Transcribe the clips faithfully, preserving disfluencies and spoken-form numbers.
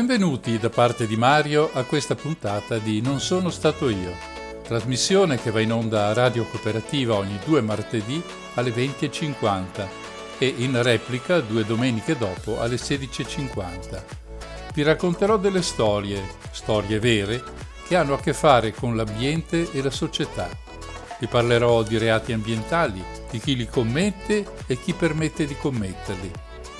Benvenuti da parte di Mario a questa puntata di Non Sono Stato Io, trasmissione che va in onda a Radio Cooperativa ogni due martedì alle venti e cinquanta e in replica due domeniche dopo alle sedici e cinquanta. Vi racconterò delle storie, storie vere, che hanno a che fare con l'ambiente e la società. Vi parlerò di reati ambientali, di chi li commette e chi permette di commetterli.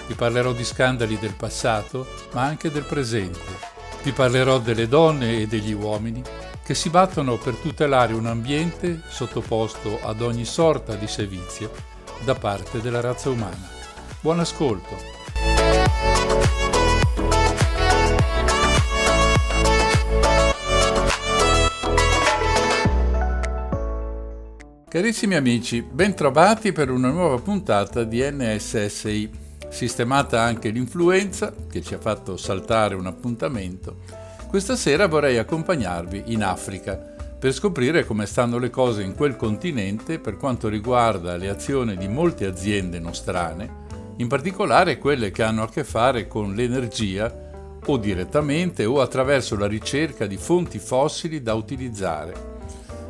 Vi parlerò di scandali del passato, ma anche del presente. Vi parlerò delle donne e degli uomini che si battono per tutelare un ambiente sottoposto ad ogni sorta di sevizia da parte della razza umana. Buon ascolto! Carissimi amici, bentrovati per una nuova puntata di N S S I, sistemata anche l'influenza che ci ha fatto saltare un appuntamento. Questa sera vorrei accompagnarvi in Africa per scoprire come stanno le cose in quel continente per quanto riguarda le azioni di molte aziende nostrane, in particolare quelle che hanno a che fare con l'energia o direttamente o attraverso la ricerca di fonti fossili da utilizzare.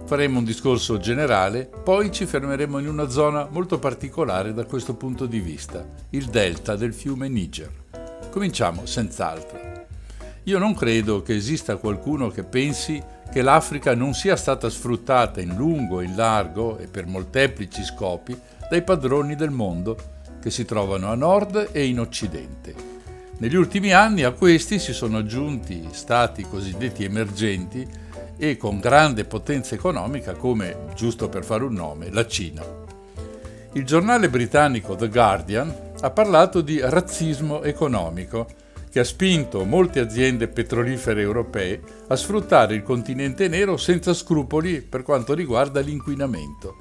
Faremo un discorso generale, poi ci fermeremo in una zona molto particolare da questo punto di vista, il delta del fiume Niger. Cominciamo senz'altro. Io non credo che esista qualcuno che pensi che l'Africa non sia stata sfruttata in lungo, in largo e per molteplici scopi dai padroni del mondo che si trovano a nord e in occidente. Negli ultimi anni a questi si sono aggiunti stati cosiddetti emergenti e con grande potenza economica come, giusto per fare un nome, la Cina. Il giornale britannico The Guardian ha parlato di razzismo economico che ha spinto molte aziende petrolifere europee a sfruttare il continente nero senza scrupoli per quanto riguarda l'inquinamento.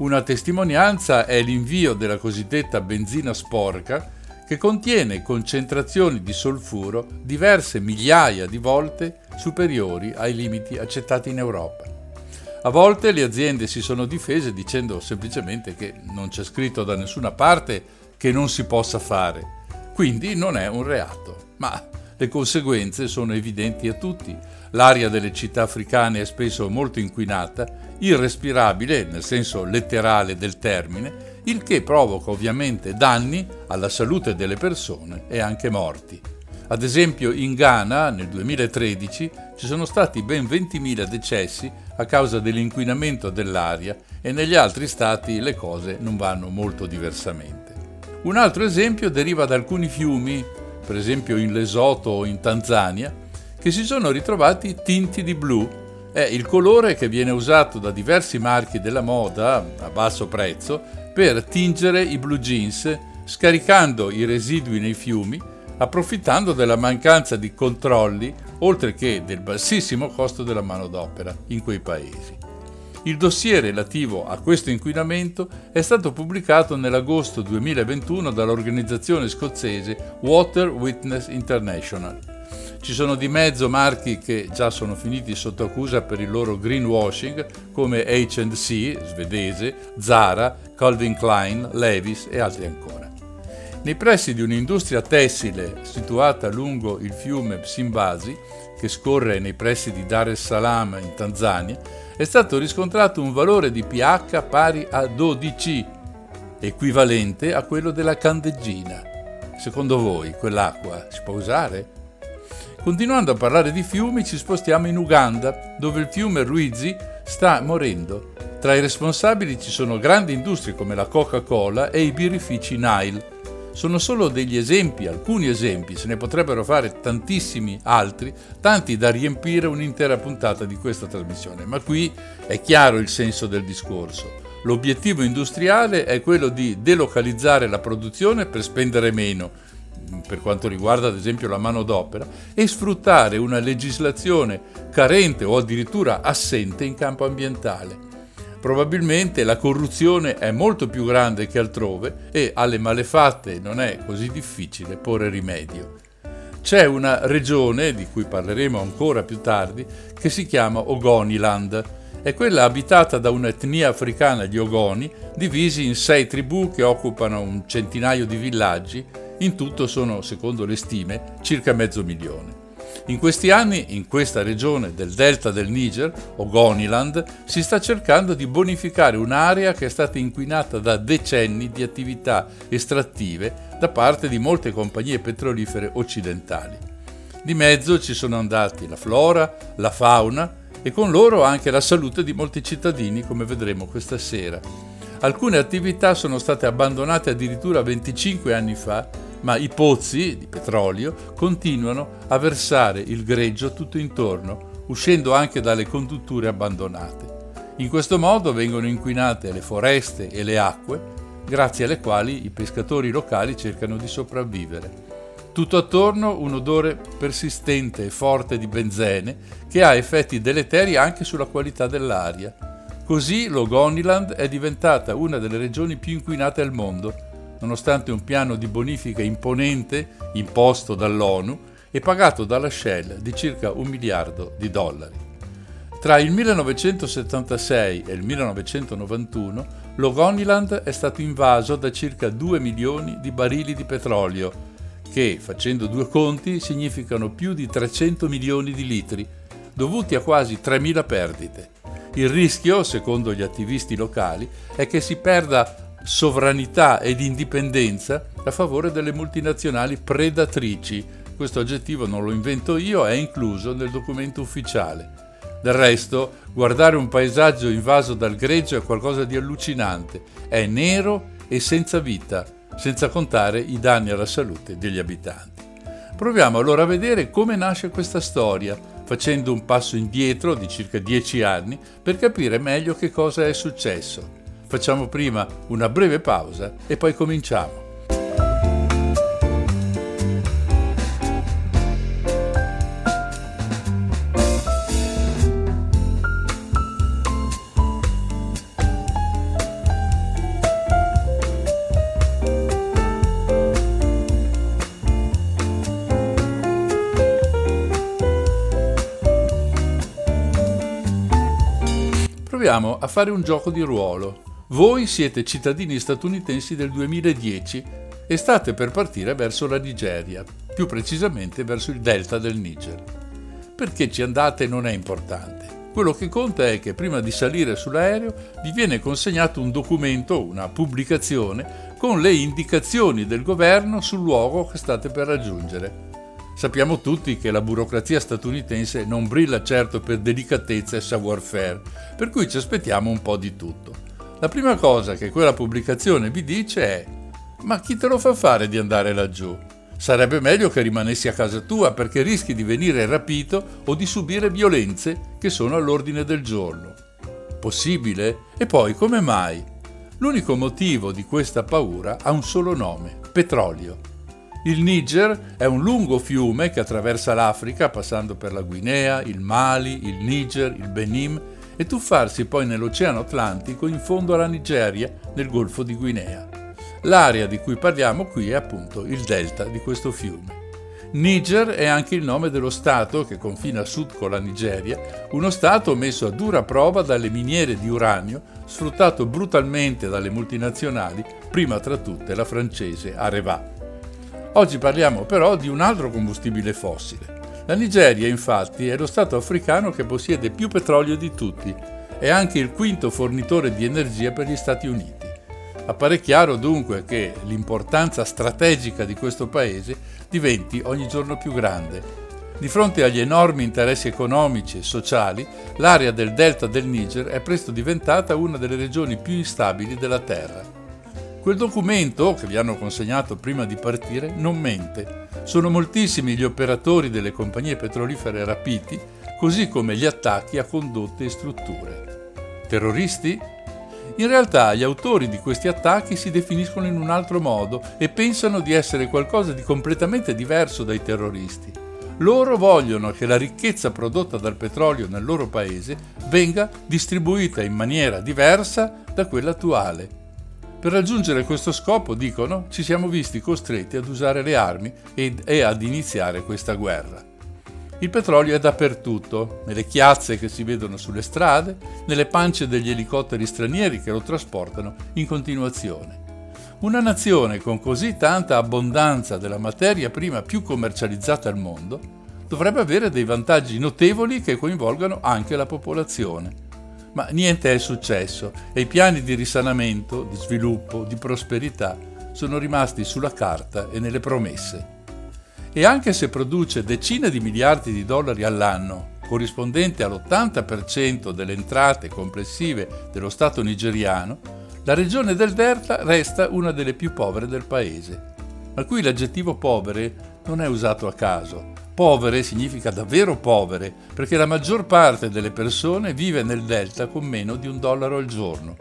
Una testimonianza è l'invio della cosiddetta benzina sporca che contiene concentrazioni di solfuro diverse migliaia di volte superiori ai limiti accettati in Europa. A volte le aziende si sono difese dicendo semplicemente che non c'è scritto da nessuna parte che non si possa fare, quindi non è un reato, ma le conseguenze sono evidenti a tutti. L'aria delle città africane è spesso molto inquinata, irrespirabile nel senso letterale del termine, il che provoca ovviamente danni alla salute delle persone e anche morti. Ad esempio in Ghana nel duemilatredici ci sono stati ben ventimila decessi a causa dell'inquinamento dell'aria e negli altri stati le cose non vanno molto diversamente. Un altro esempio deriva da alcuni fiumi, per esempio in Lesoto o in Tanzania, che si sono ritrovati tinti di blu. È il colore che viene usato da diversi marchi della moda a basso prezzo per tingere i blue jeans, scaricando i residui nei fiumi, approfittando della mancanza di controlli, oltre che del bassissimo costo della manodopera in quei paesi. Il dossier relativo a questo inquinamento è stato pubblicato nell'agosto duemilaventuno dall'organizzazione scozzese Water Witness International. Ci sono di mezzo marchi che già sono finiti sotto accusa per il loro greenwashing, come acca e emme, svedese, Zara, Calvin Klein, Levi's e altri ancora. Nei pressi di un'industria tessile situata lungo il fiume Msimbazi, che scorre nei pressi di Dar es Salaam in Tanzania, è stato riscontrato un valore di pH pari a dodici, equivalente a quello della candeggina. Secondo voi quell'acqua si può usare? Continuando a parlare di fiumi, ci spostiamo in Uganda, dove il fiume Ruizi sta morendo. Tra i responsabili ci sono grandi industrie come la Coca-Cola e i birrifici Nile. Sono solo degli esempi, alcuni esempi, se ne potrebbero fare tantissimi altri, tanti da riempire un'intera puntata di questa trasmissione. Ma qui è chiaro il senso del discorso. L'obiettivo industriale è quello di delocalizzare la produzione per spendere meno, per quanto riguarda ad esempio la manodopera, e sfruttare una legislazione carente o addirittura assente in campo ambientale. Probabilmente la corruzione è molto più grande che altrove e alle malefatte non è così difficile porre rimedio. C'è una regione, di cui parleremo ancora più tardi, che si chiama Ogoniland. È quella abitata da un'etnia africana, gli Ogoni, divisi in sei tribù che occupano un centinaio di villaggi In tutto sono, secondo le stime, circa mezzo milione. In questi anni, in questa regione del Delta del Niger, Ogoniland, si sta cercando di bonificare un'area che è stata inquinata da decenni di attività estrattive da parte di molte compagnie petrolifere occidentali. Di mezzo ci sono andati la flora, la fauna e con loro anche la salute di molti cittadini, come vedremo questa sera. Alcune attività sono state abbandonate addirittura venticinque anni fa, ma i pozzi di petrolio continuano a versare il greggio tutto intorno, uscendo anche dalle condutture abbandonate. In questo modo vengono inquinate le foreste e le acque, grazie alle quali i pescatori locali cercano di sopravvivere. Tutto attorno un odore persistente e forte di benzene che ha effetti deleteri anche sulla qualità dell'aria. Così l'Ogoniland è diventata una delle regioni più inquinate al mondo, nonostante un piano di bonifica imponente imposto dall'ONU e pagato dalla Shell di circa un miliardo di dollari. Tra il millenovecentosettantasei e il millenovecentonovantuno l'Ogoniland è stato invaso da circa due milioni di barili di petrolio, che, facendo due conti, significano più di trecento milioni di litri, dovuti a quasi tremila perdite. Il rischio, secondo gli attivisti locali, è che si perda sovranità ed indipendenza a favore delle multinazionali predatrici. Questo aggettivo non lo invento io, è incluso nel documento ufficiale. Del resto, guardare un paesaggio invaso dal greggio è qualcosa di allucinante, è nero e senza vita, senza contare i danni alla salute degli abitanti. Proviamo allora a vedere come nasce questa storia, facendo un passo indietro di circa dieci anni per capire meglio che cosa è successo. Facciamo prima una breve pausa e poi cominciamo. Proviamo a fare un gioco di ruolo. Voi siete cittadini statunitensi del duemiladieci e state per partire verso la Nigeria, più precisamente verso il delta del Niger. Perché ci andate non è importante. Quello che conta è che prima di salire sull'aereo vi viene consegnato un documento, una pubblicazione, con le indicazioni del governo sul luogo che state per raggiungere. Sappiamo tutti che la burocrazia statunitense non brilla certo per delicatezza e savoir-faire, per cui ci aspettiamo un po' di tutto. La prima cosa che quella pubblicazione vi dice è: ma chi te lo fa fare di andare laggiù? Sarebbe meglio che rimanessi a casa tua perché rischi di venire rapito o di subire violenze che sono all'ordine del giorno. Possibile? E poi come mai? L'unico motivo di questa paura ha un solo nome: petrolio. Il Niger è un lungo fiume che attraversa l'Africa passando per la Guinea, il Mali, il Niger, il Benin, e tuffarsi poi nell'Oceano Atlantico in fondo alla Nigeria, nel Golfo di Guinea. L'area di cui parliamo qui è appunto il delta di questo fiume. Niger è anche il nome dello stato che confina a sud con la Nigeria, uno stato messo a dura prova dalle miniere di uranio, sfruttato brutalmente dalle multinazionali, prima tra tutte la francese Areva. Oggi parliamo però di un altro combustibile fossile. La Nigeria, infatti, è lo stato africano che possiede più petrolio di tutti, è anche il quinto fornitore di energia per gli Stati Uniti. Appare chiaro dunque che l'importanza strategica di questo paese diventi ogni giorno più grande. Di fronte agli enormi interessi economici e sociali, l'area del delta del Niger è presto diventata una delle regioni più instabili della Terra. Quel documento che vi hanno consegnato prima di partire non mente. Sono moltissimi gli operatori delle compagnie petrolifere rapiti, così come gli attacchi a condotte e strutture. Terroristi? In realtà gli autori di questi attacchi si definiscono in un altro modo e pensano di essere qualcosa di completamente diverso dai terroristi. Loro vogliono che la ricchezza prodotta dal petrolio nel loro paese venga distribuita in maniera diversa da quella attuale. Per raggiungere questo scopo, dicono, ci siamo visti costretti ad usare le armi ed, e ad iniziare questa guerra. Il petrolio è dappertutto, nelle chiazze che si vedono sulle strade, nelle pance degli elicotteri stranieri che lo trasportano in continuazione. Una nazione con così tanta abbondanza della materia prima più commercializzata al mondo dovrebbe avere dei vantaggi notevoli che coinvolgano anche la popolazione. Ma niente è successo e i piani di risanamento, di sviluppo, di prosperità sono rimasti sulla carta e nelle promesse. E anche se produce decine di miliardi di dollari all'anno, corrispondente all'ottanta per cento delle entrate complessive dello Stato nigeriano, la regione del Delta resta una delle più povere del paese. Ma qui l'aggettivo povere non è usato a caso. Povere significa davvero povere, perché la maggior parte delle persone vive nel Delta con meno di un dollaro al giorno.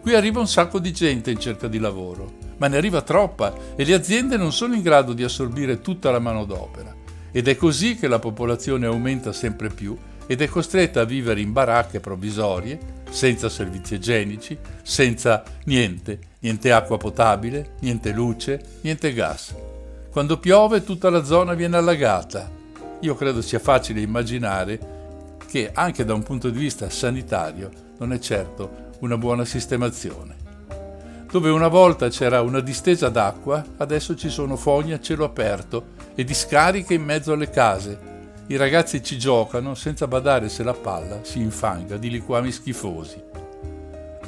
Qui arriva un sacco di gente in cerca di lavoro, ma ne arriva troppa e le aziende non sono in grado di assorbire tutta la manodopera. Ed è così che la popolazione aumenta sempre più ed è costretta a vivere in baracche provvisorie, senza servizi igienici, senza niente, niente acqua potabile, niente luce, niente gas. Quando piove tutta la zona viene allagata. Io credo sia facile immaginare che anche da un punto di vista sanitario non è certo una buona sistemazione. Dove una volta c'era una distesa d'acqua, adesso ci sono fogne a cielo aperto e discariche in mezzo alle case. I ragazzi ci giocano senza badare se la palla si infanga di liquami schifosi.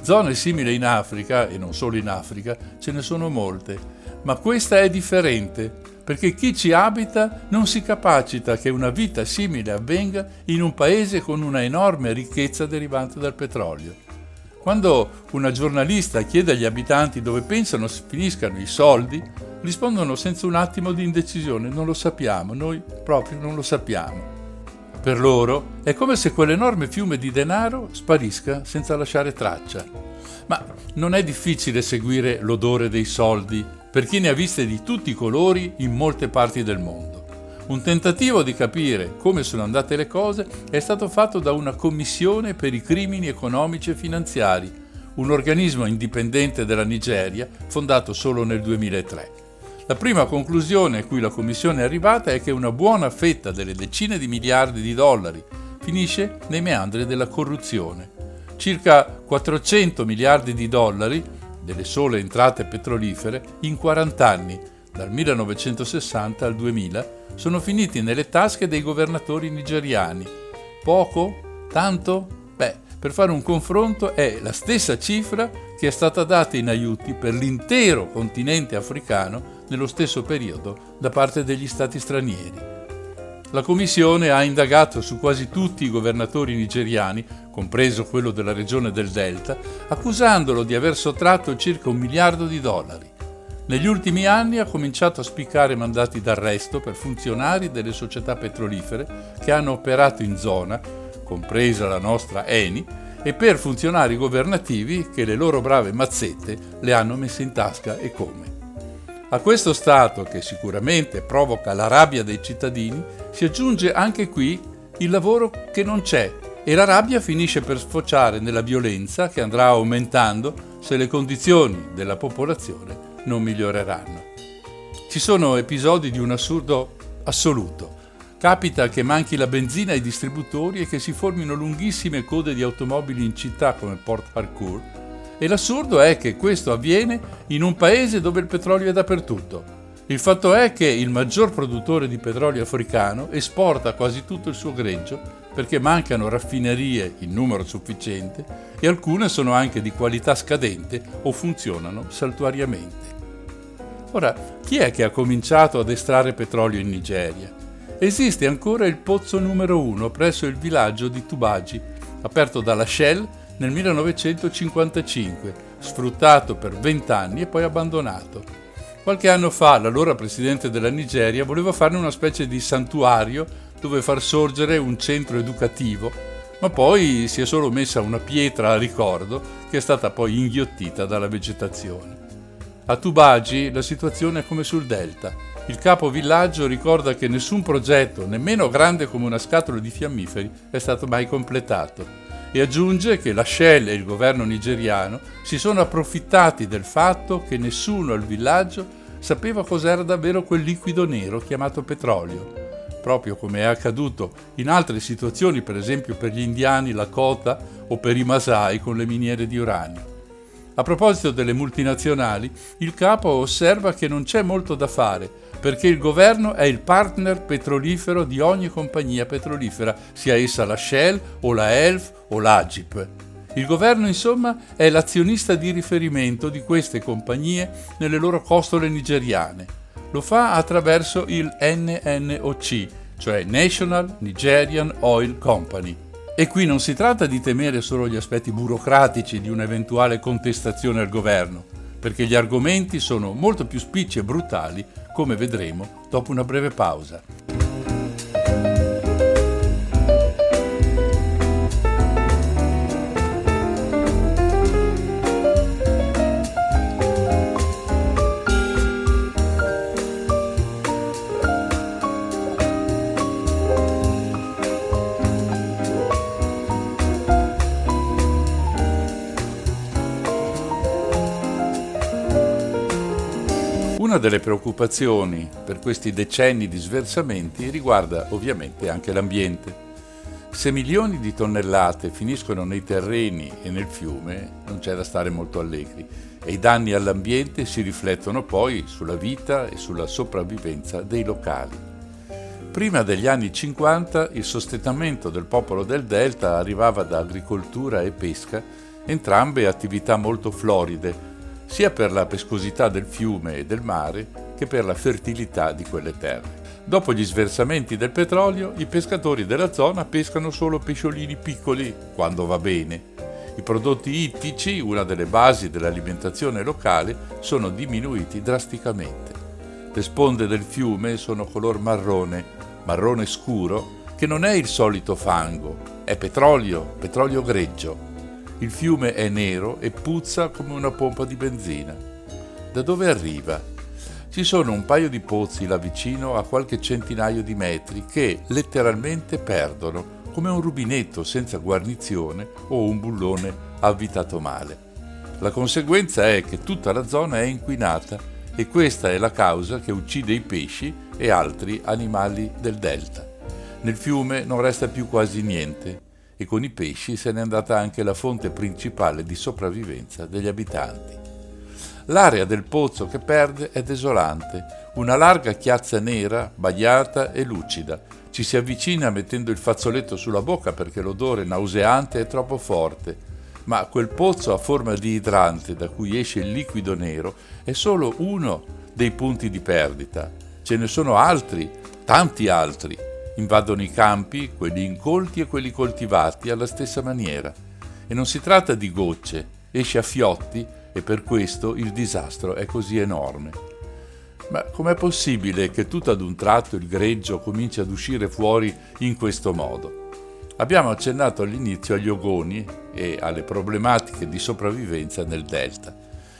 Zone simili in Africa, e non solo in Africa, ce ne sono molte. Ma questa è differente, perché chi ci abita non si capacita che una vita simile avvenga in un paese con una enorme ricchezza derivante dal petrolio. Quando una giornalista chiede agli abitanti dove pensano finiscano i soldi, rispondono senza un attimo di indecisione: non lo sappiamo, noi proprio non lo sappiamo. Per loro è come se quell'enorme fiume di denaro sparisca senza lasciare traccia. Ma non è difficile seguire l'odore dei soldi per chi ne ha viste di tutti i colori in molte parti del mondo. Un tentativo di capire come sono andate le cose è stato fatto da una commissione per i crimini economici e finanziari, un organismo indipendente della Nigeria fondato solo nel duemilatré. La prima conclusione a cui la commissione è arrivata è che una buona fetta delle decine di miliardi di dollari finisce nei meandri della corruzione. Circa quattrocento miliardi di dollari delle sole entrate petrolifere in quaranta anni, dal millenovecentosessanta al duemila, sono finiti nelle tasche dei governatori nigeriani. Poco? Tanto? Beh, per fare un confronto è la stessa cifra che è stata data in aiuti per l'intero continente africano nello stesso periodo da parte degli stati stranieri. La Commissione ha indagato su quasi tutti i governatori nigeriani, compreso quello della regione del Delta, accusandolo di aver sottratto circa un miliardo di dollari. Negli ultimi anni ha cominciato a spiccare mandati d'arresto per funzionari delle società petrolifere che hanno operato in zona, compresa la nostra E N I, e per funzionari governativi che le loro brave mazzette le hanno messe in tasca e come. A questo stato, che sicuramente provoca la rabbia dei cittadini, si aggiunge anche qui il lavoro che non c'è e la rabbia finisce per sfociare nella violenza che andrà aumentando se le condizioni della popolazione non miglioreranno. Ci sono episodi di un assurdo assoluto. Capita che manchi la benzina ai distributori e che si formino lunghissime code di automobili in città come Port Harcourt. E l'assurdo è che questo avviene in un paese dove il petrolio è dappertutto. Il fatto è che il maggior produttore di petrolio africano esporta quasi tutto il suo greggio perché mancano raffinerie in numero sufficiente e alcune sono anche di qualità scadente o funzionano saltuariamente. Ora, chi è che ha cominciato ad estrarre petrolio in Nigeria? Esiste ancora il pozzo numero uno presso il villaggio di Tubaji, aperto dalla Shell nel millenovecentocinquantacinque, sfruttato per venti anni e poi abbandonato. Qualche anno fa l'allora presidente della Nigeria voleva farne una specie di santuario dove far sorgere un centro educativo, ma poi si è solo messa una pietra a ricordo che è stata poi inghiottita dalla vegetazione. A Tubaji la situazione è come sul Delta. Il capo villaggio ricorda che nessun progetto, nemmeno grande come una scatola di fiammiferi, è stato mai completato. E aggiunge che la Shell e il governo nigeriano si sono approfittati del fatto che nessuno al villaggio sapeva cos'era davvero quel liquido nero chiamato petrolio, proprio come è accaduto in altre situazioni, per esempio per gli indiani Lakota o per i Masai con le miniere di uranio. A proposito delle multinazionali, il capo osserva che non c'è molto da fare, perché il governo è il partner petrolifero di ogni compagnia petrolifera, sia essa la Shell o la Elf o l'Agip. Il governo, insomma, è l'azionista di riferimento di queste compagnie nelle loro costole nigeriane. Lo fa attraverso il N N O C, cioè National Nigerian Oil Company. E qui non si tratta di temere solo gli aspetti burocratici di un'eventuale contestazione al governo, perché gli argomenti sono molto più spicci e brutali, come vedremo dopo una breve pausa. Una delle preoccupazioni per questi decenni di sversamenti riguarda ovviamente anche l'ambiente. Se milioni di tonnellate finiscono nei terreni e nel fiume, non c'è da stare molto allegri, e i danni all'ambiente si riflettono poi sulla vita e sulla sopravvivenza dei locali. Prima degli anni cinquanta il sostentamento del popolo del Delta arrivava da agricoltura e pesca, entrambe attività molto floride, sia per la pescosità del fiume e del mare che per la fertilità di quelle terre. Dopo gli sversamenti del petrolio, i pescatori della zona pescano solo pesciolini piccoli, quando va bene. I prodotti ittici, una delle basi dell'alimentazione locale, sono diminuiti drasticamente. Le sponde del fiume sono color marrone, marrone scuro, che non è il solito fango, è petrolio, petrolio greggio. Il fiume è nero e puzza come una pompa di benzina. Da dove arriva? Ci sono un paio di pozzi là vicino a qualche centinaio di metri che letteralmente perdono, come un rubinetto senza guarnizione o un bullone avvitato male. La conseguenza è che tutta la zona è inquinata e questa è la causa che uccide i pesci e altri animali del delta. Nel fiume non resta più quasi niente. E con i pesci se n'è andata anche la fonte principale di sopravvivenza degli abitanti. L'area del pozzo che perde è desolante, una larga chiazza nera, bagliata e lucida. Ci si avvicina mettendo il fazzoletto sulla bocca perché l'odore nauseante è troppo forte, ma quel pozzo a forma di idrante da cui esce il liquido nero è solo uno dei punti di perdita. Ce ne sono altri, tanti altri. Invadono i campi, quelli incolti e quelli coltivati alla stessa maniera. E non si tratta di gocce, esce a fiotti e per questo il disastro è così enorme. Ma com'è possibile che tutto ad un tratto il greggio cominci ad uscire fuori in questo modo? Abbiamo accennato all'inizio agli ogoni e alle problematiche di sopravvivenza nel delta.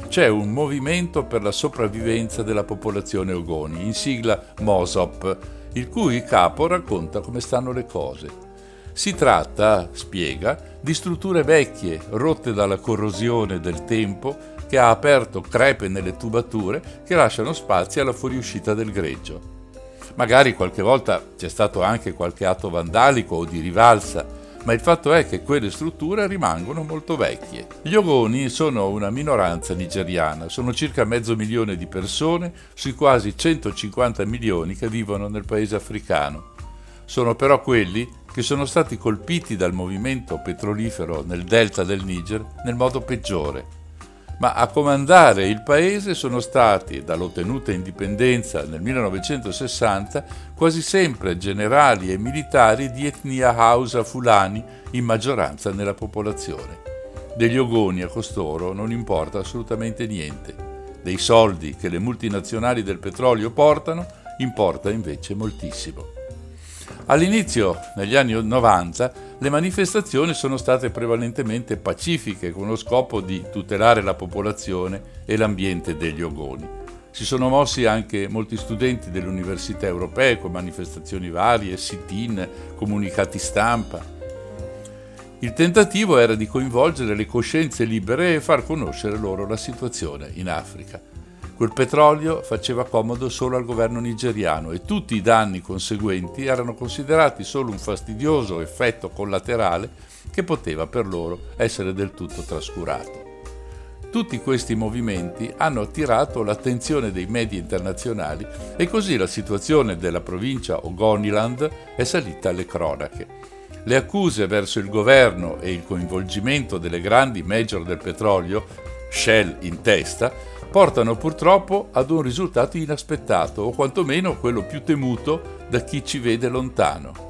C'è un movimento per la sopravvivenza della popolazione ogoni, in sigla Mosop, il cui capo racconta come stanno le cose. Si tratta, spiega, di strutture vecchie, rotte dalla corrosione del tempo, che ha aperto crepe nelle tubature che lasciano spazi alla fuoriuscita del greggio. Magari qualche volta c'è stato anche qualche atto vandalico o di rivalsa, ma il fatto è che quelle strutture rimangono molto vecchie. Gli ogoni sono una minoranza nigeriana, sono circa mezzo milione di persone sui quasi centocinquanta milioni che vivono nel paese africano. Sono però quelli che sono stati colpiti dal movimento petrolifero nel delta del Niger nel modo peggiore. Ma a comandare il paese sono stati, dall'ottenuta indipendenza nel millenovecentosessanta, quasi sempre generali e militari di etnia Hausa Fulani, in maggioranza nella popolazione. Degli ogoni a costoro non importa assolutamente niente. Dei soldi che le multinazionali del petrolio portano importa invece moltissimo. All'inizio, negli anni novanta, le manifestazioni sono state prevalentemente pacifiche con lo scopo di tutelare la popolazione e l'ambiente degli ogoni. Si sono mossi anche molti studenti delle università europee con manifestazioni varie, sit-in, comunicati stampa. Il tentativo era di coinvolgere le coscienze libere e far conoscere loro la situazione in Africa. Quel petrolio faceva comodo solo al governo nigeriano e tutti i danni conseguenti erano considerati solo un fastidioso effetto collaterale che poteva per loro essere del tutto trascurato. Tutti questi movimenti hanno attirato l'attenzione dei media internazionali e così la situazione della provincia Ogoniland è salita alle cronache. Le accuse verso il governo e il coinvolgimento delle grandi major del petrolio, Shell in testa, portano purtroppo ad un risultato inaspettato o quantomeno quello più temuto da chi ci vede lontano.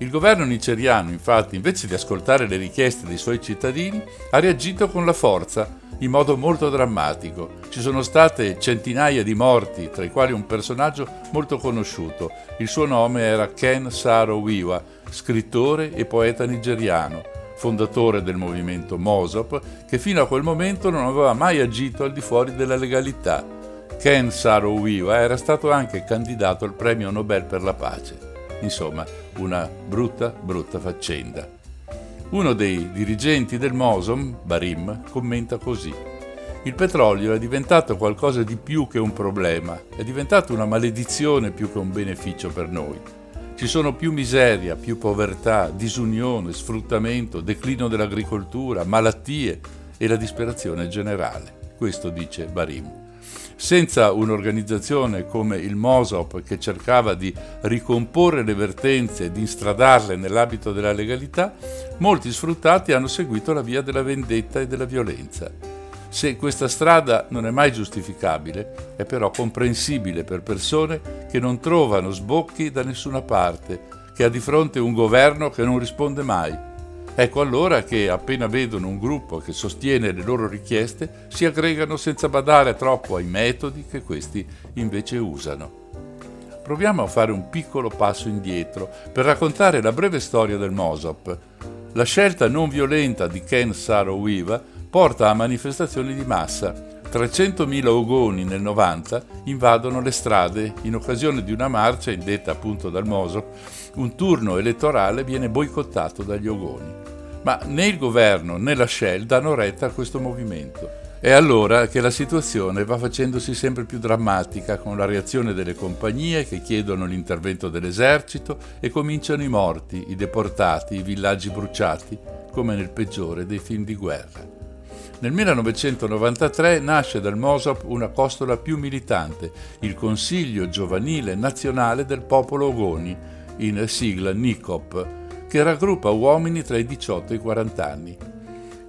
Il governo nigeriano, infatti, invece di ascoltare le richieste dei suoi cittadini, ha reagito con la forza, in modo molto drammatico. Ci sono state centinaia di morti, tra i quali un personaggio molto conosciuto. Il suo nome era Ken Saro-Wiwa, scrittore e poeta nigeriano, fondatore del movimento Mosop, che fino a quel momento non aveva mai agito al di fuori della legalità. Ken Saro-Wiwa era stato anche candidato al premio Nobel per la pace. Insomma, una brutta, brutta faccenda. Uno dei dirigenti del Mosop, Barim, commenta così: «Il petrolio è diventato qualcosa di più che un problema, è diventato una maledizione più che un beneficio per noi. Ci sono più miseria, più povertà, disunione, sfruttamento, declino dell'agricoltura, malattie e la disperazione generale». Questo dice Barim. Senza un'organizzazione come il Mosop, che cercava di ricomporre le vertenze e di instradarle nell'ambito della legalità, molti sfruttati hanno seguito la via della vendetta e della violenza. Se questa strada non è mai giustificabile, è però comprensibile per persone che non trovano sbocchi da nessuna parte, che ha di fronte un governo che non risponde mai. Ecco allora che, appena vedono un gruppo che sostiene le loro richieste, si aggregano senza badare troppo ai metodi che questi invece usano. Proviamo a fare un piccolo passo indietro per raccontare la breve storia del Mosop. La scelta non violenta di Ken Saro-Wiwa porta a manifestazioni di massa. trecentomila ogoni nel novanta invadono le strade in occasione di una marcia indetta appunto dal Mosop. Un turno elettorale viene boicottato dagli ogoni. Ma né il governo né la Shell danno retta a questo movimento. È allora che la situazione va facendosi sempre più drammatica, con la reazione delle compagnie che chiedono l'intervento dell'esercito e cominciano i morti, i deportati, i villaggi bruciati, come nel peggiore dei film di guerra. Nel millenovecentonovantatré nasce dal Mosop una costola più militante, il Consiglio Giovanile Nazionale del Popolo Ogoni, in sigla NICOP, che raggruppa uomini tra i diciotto e i quaranta anni.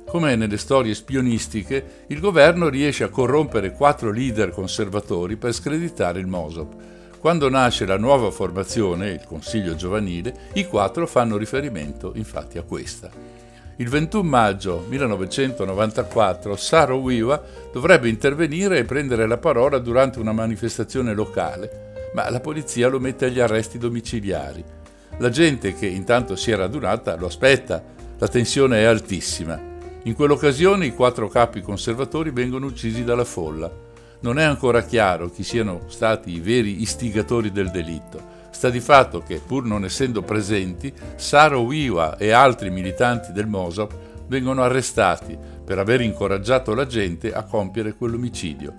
Come nelle storie spionistiche, il governo riesce a corrompere quattro leader conservatori per screditare il Mosop. Quando nasce la nuova formazione, il Consiglio Giovanile, i quattro fanno riferimento infatti a questa. Il ventuno maggio millenovecentonovantaquattro Saro-Wiwa dovrebbe intervenire e prendere la parola durante una manifestazione locale, ma la polizia lo mette agli arresti domiciliari. La gente, che intanto si è radunata, lo aspetta. La tensione è altissima. In quell'occasione i quattro capi conservatori vengono uccisi dalla folla. Non è ancora chiaro chi siano stati i veri istigatori del delitto. Sta di fatto che, pur non essendo presenti, Saro-Wiwa e altri militanti del Mosop vengono arrestati per aver incoraggiato la gente a compiere quell'omicidio.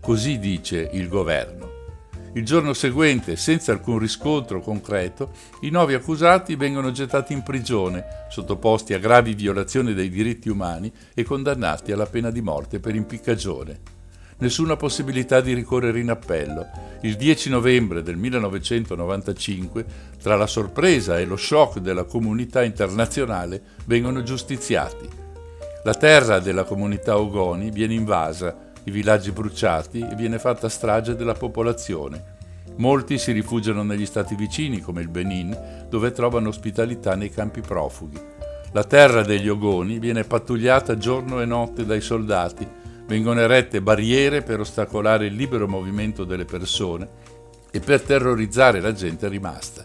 Così dice il governo. Il giorno seguente, senza alcun riscontro concreto, i nove accusati vengono gettati in prigione, sottoposti a gravi violazioni dei diritti umani e condannati alla pena di morte per impiccagione. Nessuna possibilità di ricorrere in appello. Il dieci novembre del millenovecentonovantacinque, tra la sorpresa e lo shock della comunità internazionale, vengono giustiziati. La terra della comunità Ogoni viene invasa, i villaggi bruciati e viene fatta strage della popolazione. Molti si rifugiano negli stati vicini, come il Benin, dove trovano ospitalità nei campi profughi. La terra degli Ogoni viene pattugliata giorno e notte dai soldati, vengono erette barriere per ostacolare il libero movimento delle persone e per terrorizzare la gente rimasta.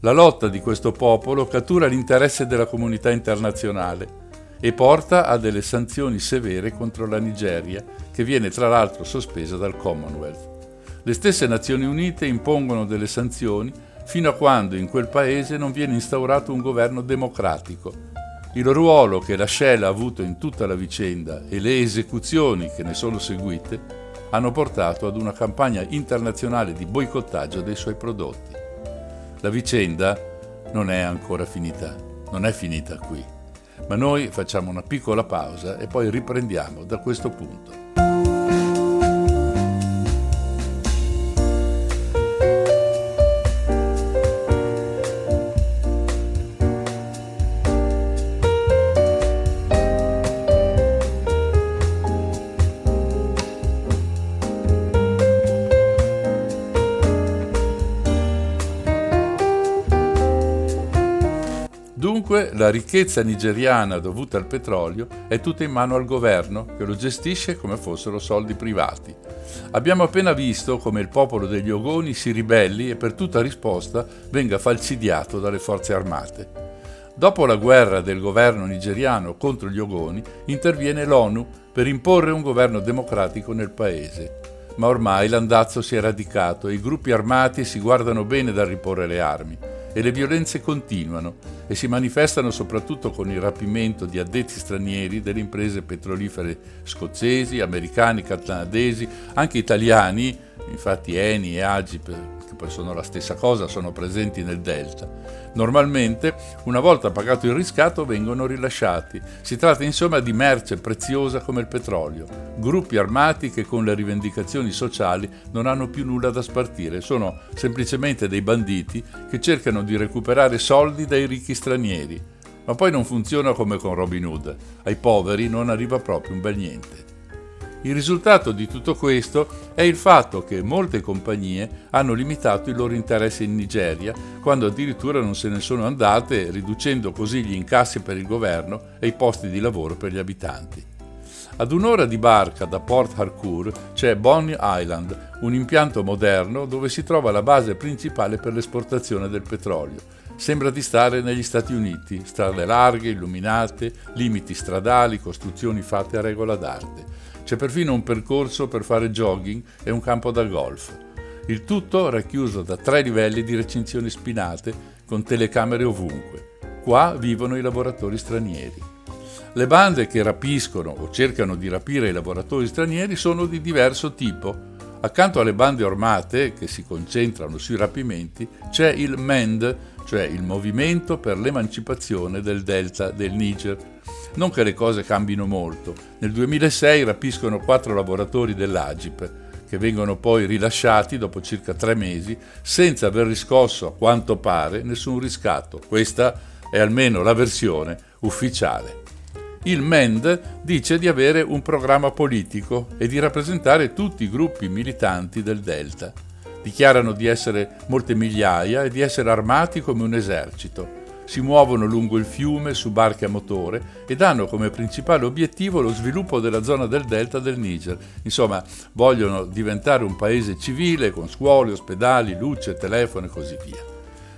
La lotta di questo popolo cattura l'interesse della comunità internazionale e porta a delle sanzioni severe contro la Nigeria, che viene tra l'altro sospesa dal Commonwealth. Le stesse Nazioni Unite impongono delle sanzioni fino a quando in quel paese non viene instaurato un governo democratico. Il ruolo che la Shell ha avuto in tutta la vicenda e le esecuzioni che ne sono seguite hanno portato ad una campagna internazionale di boicottaggio dei suoi prodotti. La vicenda non è ancora finita, non è finita qui. Ma noi facciamo una piccola pausa e poi riprendiamo da questo punto. La ricchezza nigeriana dovuta al petrolio è tutta in mano al governo, che lo gestisce come fossero soldi privati. Abbiamo appena visto come il popolo degli Ogoni si ribelli e per tutta risposta venga falcidiato dalle forze armate. Dopo la guerra del governo nigeriano contro gli Ogoni interviene l'ONU per imporre un governo democratico nel paese. Ma ormai l'andazzo si è radicato e i gruppi armati si guardano bene dal riporre le armi. E le violenze continuano e si manifestano soprattutto con il rapimento di addetti stranieri delle imprese petrolifere scozzesi, americani, canadesi, anche italiani, infatti E N I e Agip, che poi sono la stessa cosa, sono presenti nel Delta. Normalmente, una volta pagato il riscatto, vengono rilasciati. Si tratta insomma di merce preziosa come il petrolio, gruppi armati che con le rivendicazioni sociali non hanno più nulla da spartire, sono semplicemente dei banditi che cercano di recuperare soldi dai ricchi stranieri, ma poi non funziona come con Robin Hood, ai poveri non arriva proprio un bel niente. Il risultato di tutto questo è il fatto che molte compagnie hanno limitato i loro interessi in Nigeria, quando addirittura non se ne sono andate, riducendo così gli incassi per il governo e i posti di lavoro per gli abitanti. Ad un'ora di barca da Port Harcourt c'è Bonny Island, un impianto moderno dove si trova la base principale per l'esportazione del petrolio. Sembra di stare negli Stati Uniti, strade larghe, illuminate, limiti stradali, costruzioni fatte a regola d'arte. C'è perfino un percorso per fare jogging e un campo da golf. Il tutto racchiuso da tre livelli di recinzioni spinate con telecamere ovunque. Qua vivono i lavoratori stranieri. Le bande che rapiscono o cercano di rapire i lavoratori stranieri sono di diverso tipo. Accanto alle bande armate, che si concentrano sui rapimenti, c'è il MEND, cioè il Movimento per l'Emancipazione del Delta del Niger. Non che le cose cambino molto. Nel duemilasei rapiscono quattro lavoratori dell'Agip, che vengono poi rilasciati dopo circa tre mesi, senza aver riscosso, a quanto pare, nessun riscatto. Questa è almeno la versione ufficiale. Il MEND dice di avere un programma politico e di rappresentare tutti i gruppi militanti del Delta. Dichiarano di essere molte migliaia e di essere armati come un esercito. Si muovono lungo il fiume su barche a motore ed hanno come principale obiettivo lo sviluppo della zona del Delta del Niger. Insomma, vogliono diventare un paese civile con scuole, ospedali, luce, telefono e così via.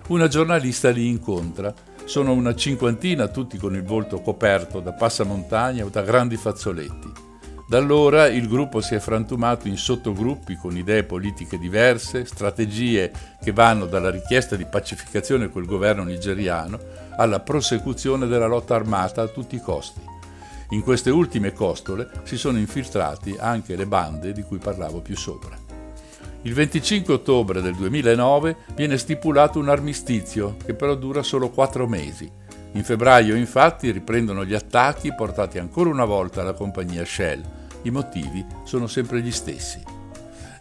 Una giornalista li incontra. Sono una cinquantina, tutti con il volto coperto da passamontagna o da grandi fazzoletti. Da allora il gruppo si è frantumato in sottogruppi con idee politiche diverse, strategie che vanno dalla richiesta di pacificazione col governo nigeriano alla prosecuzione della lotta armata a tutti i costi. In queste ultime costole si sono infiltrati anche le bande di cui parlavo più sopra. Il venticinque ottobre del duemilanove viene stipulato un armistizio che però dura solo quattro mesi. In febbraio, infatti, riprendono gli attacchi portati ancora una volta alla compagnia Shell. I motivi sono sempre gli stessi.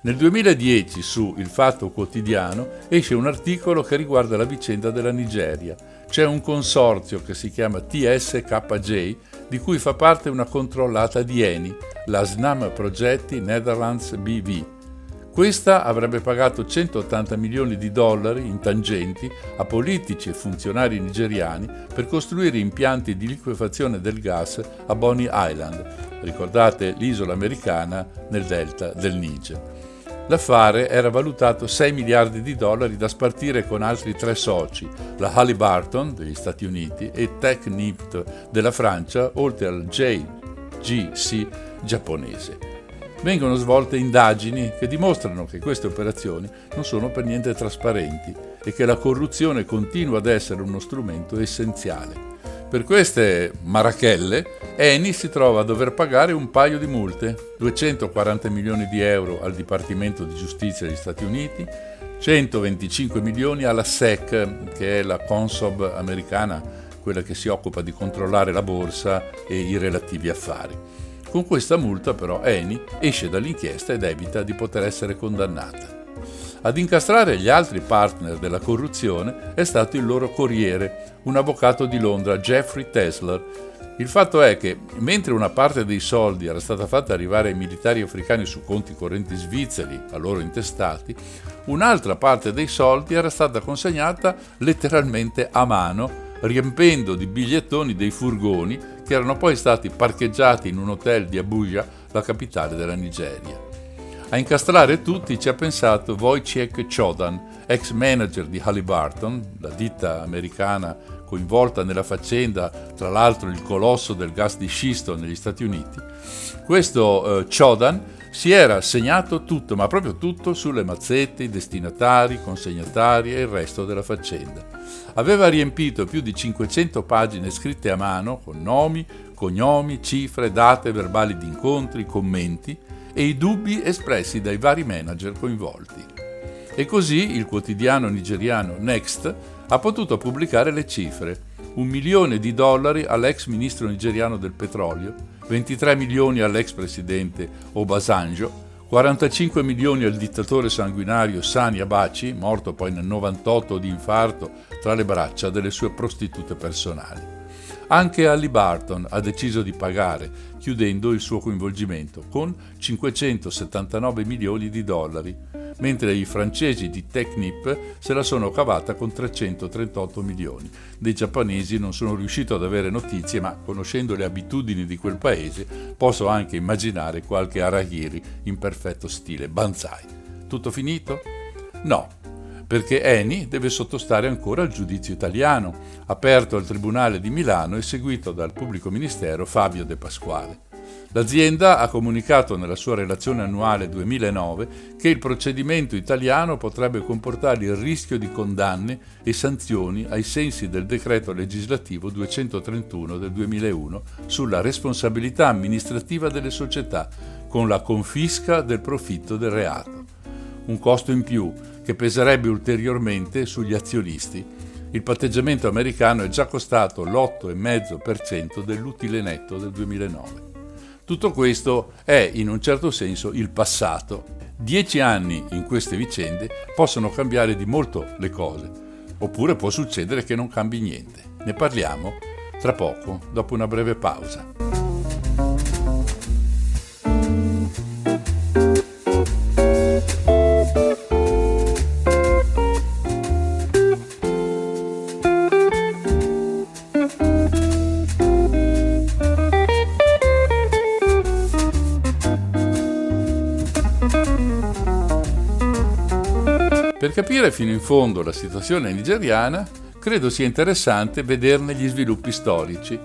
Nel duemiladieci su Il Fatto Quotidiano esce un articolo che riguarda la vicenda della Nigeria. C'è un consorzio che si chiama T S K J di cui fa parte una controllata di E N I, la Snam Progetti Netherlands B V. Questa avrebbe pagato centottanta milioni di dollari in tangenti a politici e funzionari nigeriani per costruire impianti di liquefazione del gas a Bonny Island, ricordate l'isola americana nel delta del Niger. L'affare era valutato sei miliardi di dollari da spartire con altri tre soci, la Halliburton degli Stati Uniti e Technip della Francia, oltre al J G C giapponese. Vengono svolte indagini che dimostrano che queste operazioni non sono per niente trasparenti e che la corruzione continua ad essere uno strumento essenziale. Per queste marachelle, E N I si trova a dover pagare un paio di multe, duecentoquaranta milioni di euro al Dipartimento di Giustizia degli Stati Uniti, centoventicinque milioni alla S E C, che è la Consob americana, quella che si occupa di controllare la borsa e i relativi affari. Con questa multa però Eni esce dall'inchiesta ed evita di poter essere condannata. Ad incastrare gli altri partner della corruzione è stato il loro corriere, un avvocato di Londra, Jeffrey Tesler. Il fatto è che, mentre una parte dei soldi era stata fatta arrivare ai militari africani su conti correnti svizzeri, a loro intestati, un'altra parte dei soldi era stata consegnata letteralmente a mano, riempendo di bigliettoni dei furgoni che erano poi stati parcheggiati in un hotel di Abuja, la capitale della Nigeria. A incastrare tutti ci ha pensato Wojciech Chodan, ex manager di Halliburton, la ditta americana coinvolta nella faccenda, tra l'altro il colosso del gas di scisto negli Stati Uniti. Questo eh, Chodan si era segnato tutto, ma proprio tutto, sulle mazzette, i destinatari, consegnatari e il resto della faccenda. Aveva riempito più di cinquecento pagine scritte a mano con nomi, cognomi, cifre, date, verbali di incontri, commenti e i dubbi espressi dai vari manager coinvolti. E così il quotidiano nigeriano Next ha potuto pubblicare le cifre: un milione di dollari all'ex ministro nigeriano del petrolio, ventitré milioni all'ex presidente Obasanjo, quarantacinque milioni al dittatore sanguinario Sani Abaci, morto poi nel novantotto di infarto tra le braccia delle sue prostitute personali. Anche Halliburton ha deciso di pagare, chiudendo il suo coinvolgimento con cinquecentosettantanove milioni di dollari, mentre i francesi di Technip se la sono cavata con trecentotrentotto milioni. Dei giapponesi non sono riuscito ad avere notizie, ma conoscendo le abitudini di quel paese posso anche immaginare qualche arahiri in perfetto stile banzai. Tutto finito? No, perché Eni deve sottostare ancora al giudizio italiano, aperto al Tribunale di Milano e seguito dal pubblico ministero Fabio De Pasquale. L'azienda ha comunicato nella sua relazione annuale duemilanove che il procedimento italiano potrebbe comportare il rischio di condanne e sanzioni ai sensi del decreto legislativo duecentotrentuno del duemilauno sulla responsabilità amministrativa delle società, con la confisca del profitto del reato. Un costo in più che peserebbe ulteriormente sugli azionisti. Il patteggiamento americano è già costato l'otto virgola cinque per cento dell'utile netto del duemilanove. Tutto questo è, in un certo senso, il passato. Dieci anni in queste vicende possono cambiare di molto le cose, oppure può succedere che non cambi niente. Ne parliamo tra poco, dopo una breve pausa. Per capire fino in fondo la situazione nigeriana, credo sia interessante vederne gli sviluppi storici.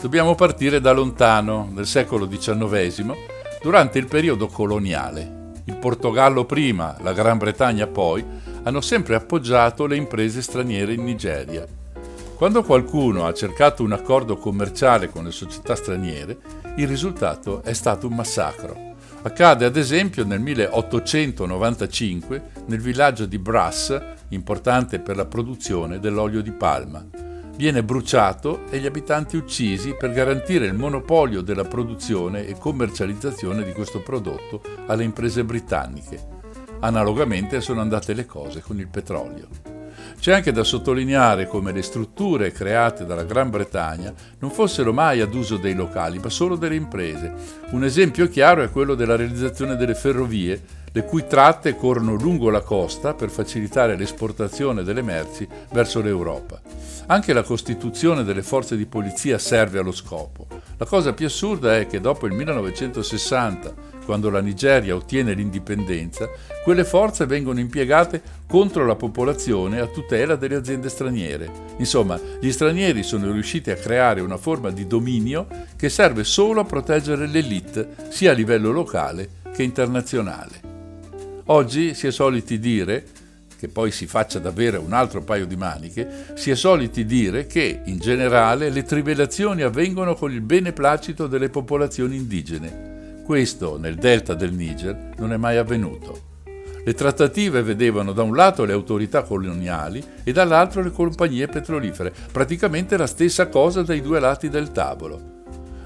Dobbiamo partire da lontano, nel secolo diciannovesimo, durante il periodo coloniale. Il Portogallo prima, la Gran Bretagna poi, hanno sempre appoggiato le imprese straniere in Nigeria. Quando qualcuno ha cercato un accordo commerciale con le società straniere, il risultato è stato un massacro. Accade ad esempio nel milleottocentonovantacinque nel villaggio di Brass, importante per la produzione dell'olio di palma. Viene bruciato e gli abitanti uccisi per garantire il monopolio della produzione e commercializzazione di questo prodotto alle imprese britanniche. Analogamente sono andate le cose con il petrolio. C'è anche da sottolineare come le strutture create dalla Gran Bretagna non fossero mai ad uso dei locali, ma solo delle imprese. Un esempio chiaro è quello della realizzazione delle ferrovie, le cui tratte corrono lungo la costa per facilitare l'esportazione delle merci verso l'Europa. Anche la costituzione delle forze di polizia serve allo scopo. La cosa più assurda è che dopo il millenovecentosessanta, quando la Nigeria ottiene l'indipendenza, quelle forze vengono impiegate contro la popolazione a tutela delle aziende straniere. Insomma, gli stranieri sono riusciti a creare una forma di dominio che serve solo a proteggere l'elite, sia a livello locale che internazionale. Oggi si è soliti dire, che poi si faccia davvero un altro paio di maniche, si è soliti dire che, in generale, le trivellazioni avvengono con il beneplacito delle popolazioni indigene. Questo nel delta del Niger non è mai avvenuto. Le trattative vedevano da un lato le autorità coloniali e dall'altro le compagnie petrolifere, praticamente la stessa cosa dai due lati del tavolo.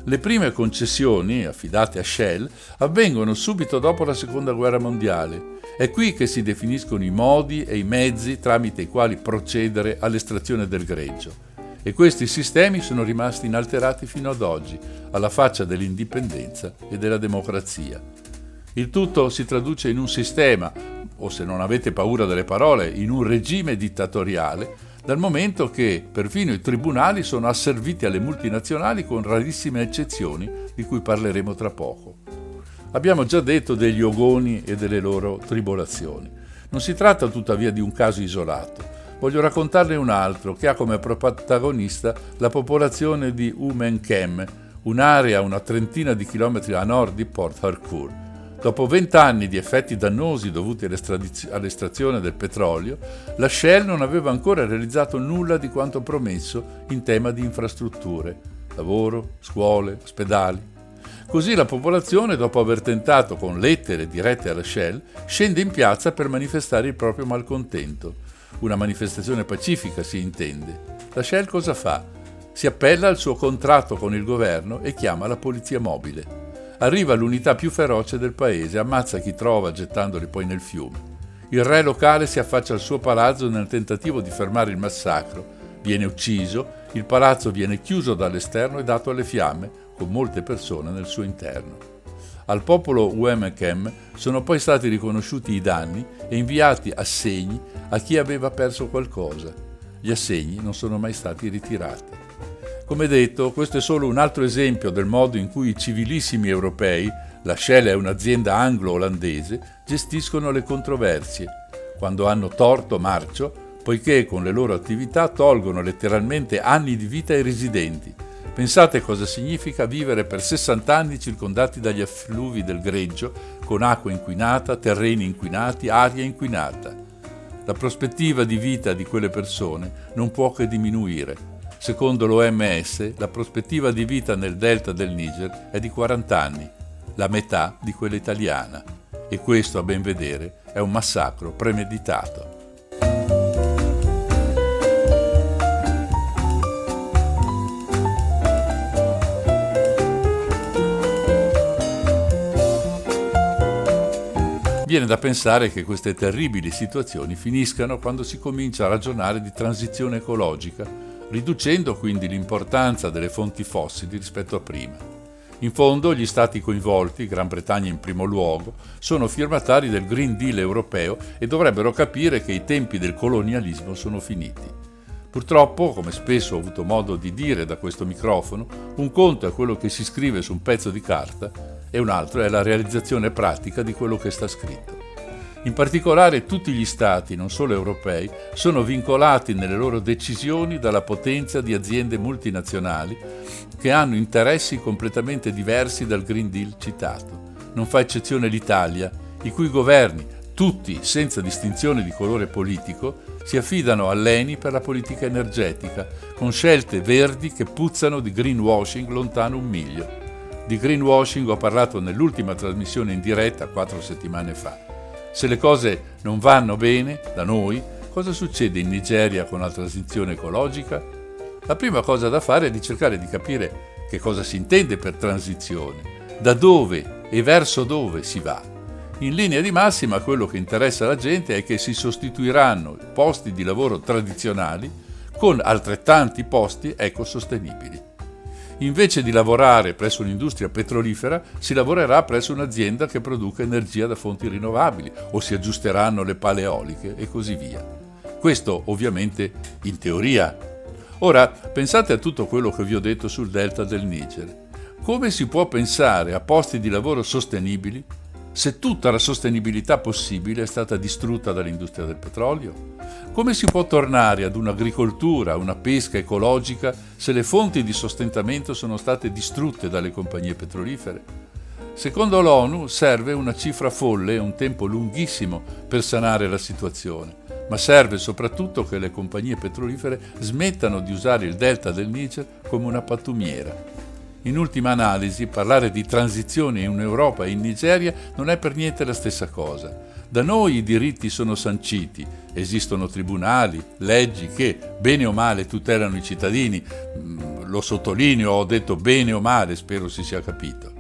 Le prime concessioni, affidate a Shell, avvengono subito dopo la Seconda Guerra Mondiale. È qui che si definiscono i modi e i mezzi tramite i quali procedere all'estrazione del greggio. E questi sistemi sono rimasti inalterati fino ad oggi, alla faccia dell'indipendenza e della democrazia. Il tutto si traduce in un sistema, o se non avete paura delle parole, in un regime dittatoriale, dal momento che perfino i tribunali sono asserviti alle multinazionali con rarissime eccezioni, di cui parleremo tra poco. Abbiamo già detto degli Ogoni e delle loro tribolazioni. Non si tratta tuttavia di un caso isolato. Voglio raccontarne un altro che ha come protagonista la popolazione di Umenkem, un'area una trentina di chilometri a nord di Port Harcourt. Dopo vent'anni di effetti dannosi dovuti all'estrazione del petrolio, la Shell non aveva ancora realizzato nulla di quanto promesso in tema di infrastrutture, lavoro, scuole, ospedali. Così la popolazione, dopo aver tentato con lettere dirette alla Shell, scende in piazza per manifestare il proprio malcontento. Una manifestazione pacifica, si intende. La Shell cosa fa? Si appella al suo contratto con il governo e chiama la polizia mobile. Arriva l'unità più feroce del paese, ammazza chi trova gettandoli poi nel fiume. Il re locale si affaccia al suo palazzo nel tentativo di fermare il massacro. Viene ucciso, il palazzo viene chiuso dall'esterno e dato alle fiamme, con molte persone nel suo interno. Al popolo Umenkem sono poi stati riconosciuti i danni e inviati assegni a chi aveva perso qualcosa. Gli assegni non sono mai stati ritirati. Come detto, questo è solo un altro esempio del modo in cui i civilissimi europei, la Shell è un'azienda anglo-olandese, gestiscono le controversie. Quando hanno torto marcio, poiché con le loro attività tolgono letteralmente anni di vita ai residenti. Pensate cosa significa vivere per sessanta anni circondati dagli affluvi del greggio, con acqua inquinata, terreni inquinati, aria inquinata. La prospettiva di vita di quelle persone non può che diminuire. Secondo l'O M S, la prospettiva di vita nel Delta del Niger è di quaranta anni, la metà di quella italiana. E questo, a ben vedere, è un massacro premeditato. Viene da pensare che queste terribili situazioni finiscano quando si comincia a ragionare di transizione ecologica, riducendo quindi l'importanza delle fonti fossili rispetto a prima. In fondo, gli stati coinvolti, Gran Bretagna in primo luogo, sono firmatari del Green Deal europeo e dovrebbero capire che i tempi del colonialismo sono finiti. Purtroppo, come spesso ho avuto modo di dire da questo microfono, un conto è quello che si scrive su un pezzo di carta e un altro è la realizzazione pratica di quello che sta scritto. In particolare tutti gli stati, non solo europei, sono vincolati nelle loro decisioni dalla potenza di aziende multinazionali che hanno interessi completamente diversi dal Green Deal citato. Non fa eccezione l'Italia, i cui governi, tutti senza distinzione di colore politico, si affidano all'E N I per la politica energetica, con scelte verdi che puzzano di greenwashing lontano un miglio. Di greenwashing ho parlato nell'ultima trasmissione in diretta quattro settimane fa. Se le cose non vanno bene da noi, cosa succede in Nigeria con la transizione ecologica? La prima cosa da fare è di cercare di capire che cosa si intende per transizione, da dove e verso dove si va. In linea di massima quello che interessa alla gente è che si sostituiranno posti di lavoro tradizionali con altrettanti posti ecosostenibili. Invece di lavorare presso un'industria petrolifera, si lavorerà presso un'azienda che produca energia da fonti rinnovabili o si aggiusteranno le pale eoliche e così via. Questo ovviamente in teoria. Ora, pensate a tutto quello che vi ho detto sul Delta del Niger. Come si può pensare a posti di lavoro sostenibili se tutta la sostenibilità possibile è stata distrutta dall'industria del petrolio? Come si può tornare ad un'agricoltura, una pesca ecologica, se le fonti di sostentamento sono state distrutte dalle compagnie petrolifere? Secondo l'ONU serve una cifra folle e un tempo lunghissimo per sanare la situazione, ma serve soprattutto che le compagnie petrolifere smettano di usare il Delta del Niger come una pattumiera. In ultima analisi, parlare di transizione in Europa e in Nigeria non è per niente la stessa cosa. Da noi i diritti sono sanciti, esistono tribunali, leggi che bene o male tutelano i cittadini, lo sottolineo, ho detto bene o male, spero si sia capito.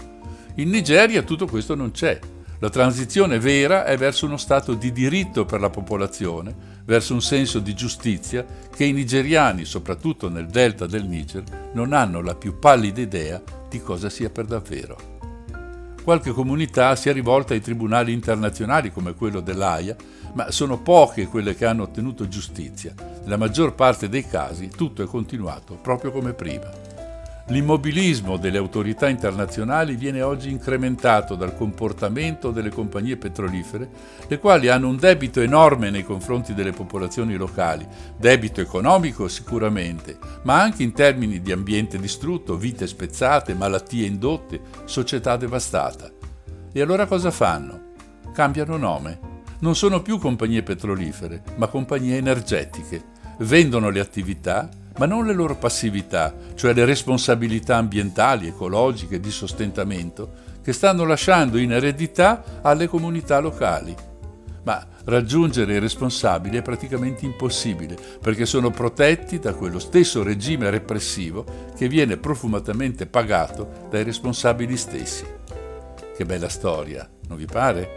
In Nigeria tutto questo non c'è. La transizione vera è verso uno stato di diritto per la popolazione, verso un senso di giustizia che i nigeriani, soprattutto nel delta del Niger, non hanno la più pallida idea di cosa sia per davvero. Qualche comunità si è rivolta ai tribunali internazionali come quello dell'Aia, ma sono poche quelle che hanno ottenuto giustizia. Nella maggior parte dei casi tutto è continuato proprio come prima. L'immobilismo delle autorità internazionali viene oggi incrementato dal comportamento delle compagnie petrolifere, le quali hanno un debito enorme nei confronti delle popolazioni locali, debito economico sicuramente, ma anche in termini di ambiente distrutto, vite spezzate, malattie indotte, società devastata. E allora cosa fanno? Cambiano nome. Non sono più compagnie petrolifere, ma compagnie energetiche. Vendono le attività, ma non le loro passività, cioè le responsabilità ambientali, ecologiche, di sostentamento, che stanno lasciando in eredità alle comunità locali. Ma raggiungere i responsabili è praticamente impossibile, perché sono protetti da quello stesso regime repressivo che viene profumatamente pagato dai responsabili stessi. Che bella storia, non vi pare?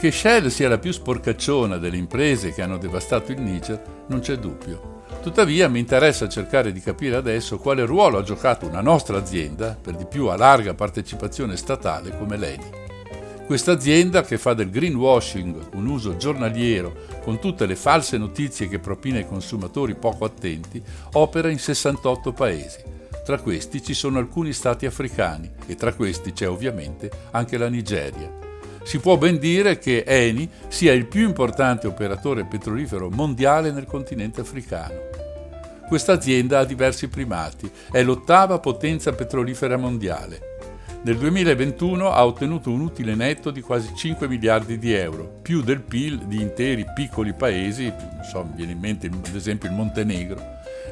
Che Shell sia la più sporcacciona delle imprese che hanno devastato il Niger non c'è dubbio. Tuttavia mi interessa cercare di capire adesso quale ruolo ha giocato una nostra azienda, per di più a larga partecipazione statale, come l'E N I. Questa azienda che fa del greenwashing un uso giornaliero con tutte le false notizie che propina ai consumatori poco attenti, opera in sessantotto paesi. Tra questi ci sono alcuni stati africani e tra questi c'è ovviamente anche la Nigeria. Si può ben dire che E N I sia il più importante operatore petrolifero mondiale nel continente africano. Questa azienda ha diversi primati, è l'ottava potenza petrolifera mondiale. Nel duemilaventuno ha ottenuto un utile netto di quasi cinque miliardi di euro, più del P I L di interi piccoli paesi, non so, mi viene in mente ad esempio il Montenegro,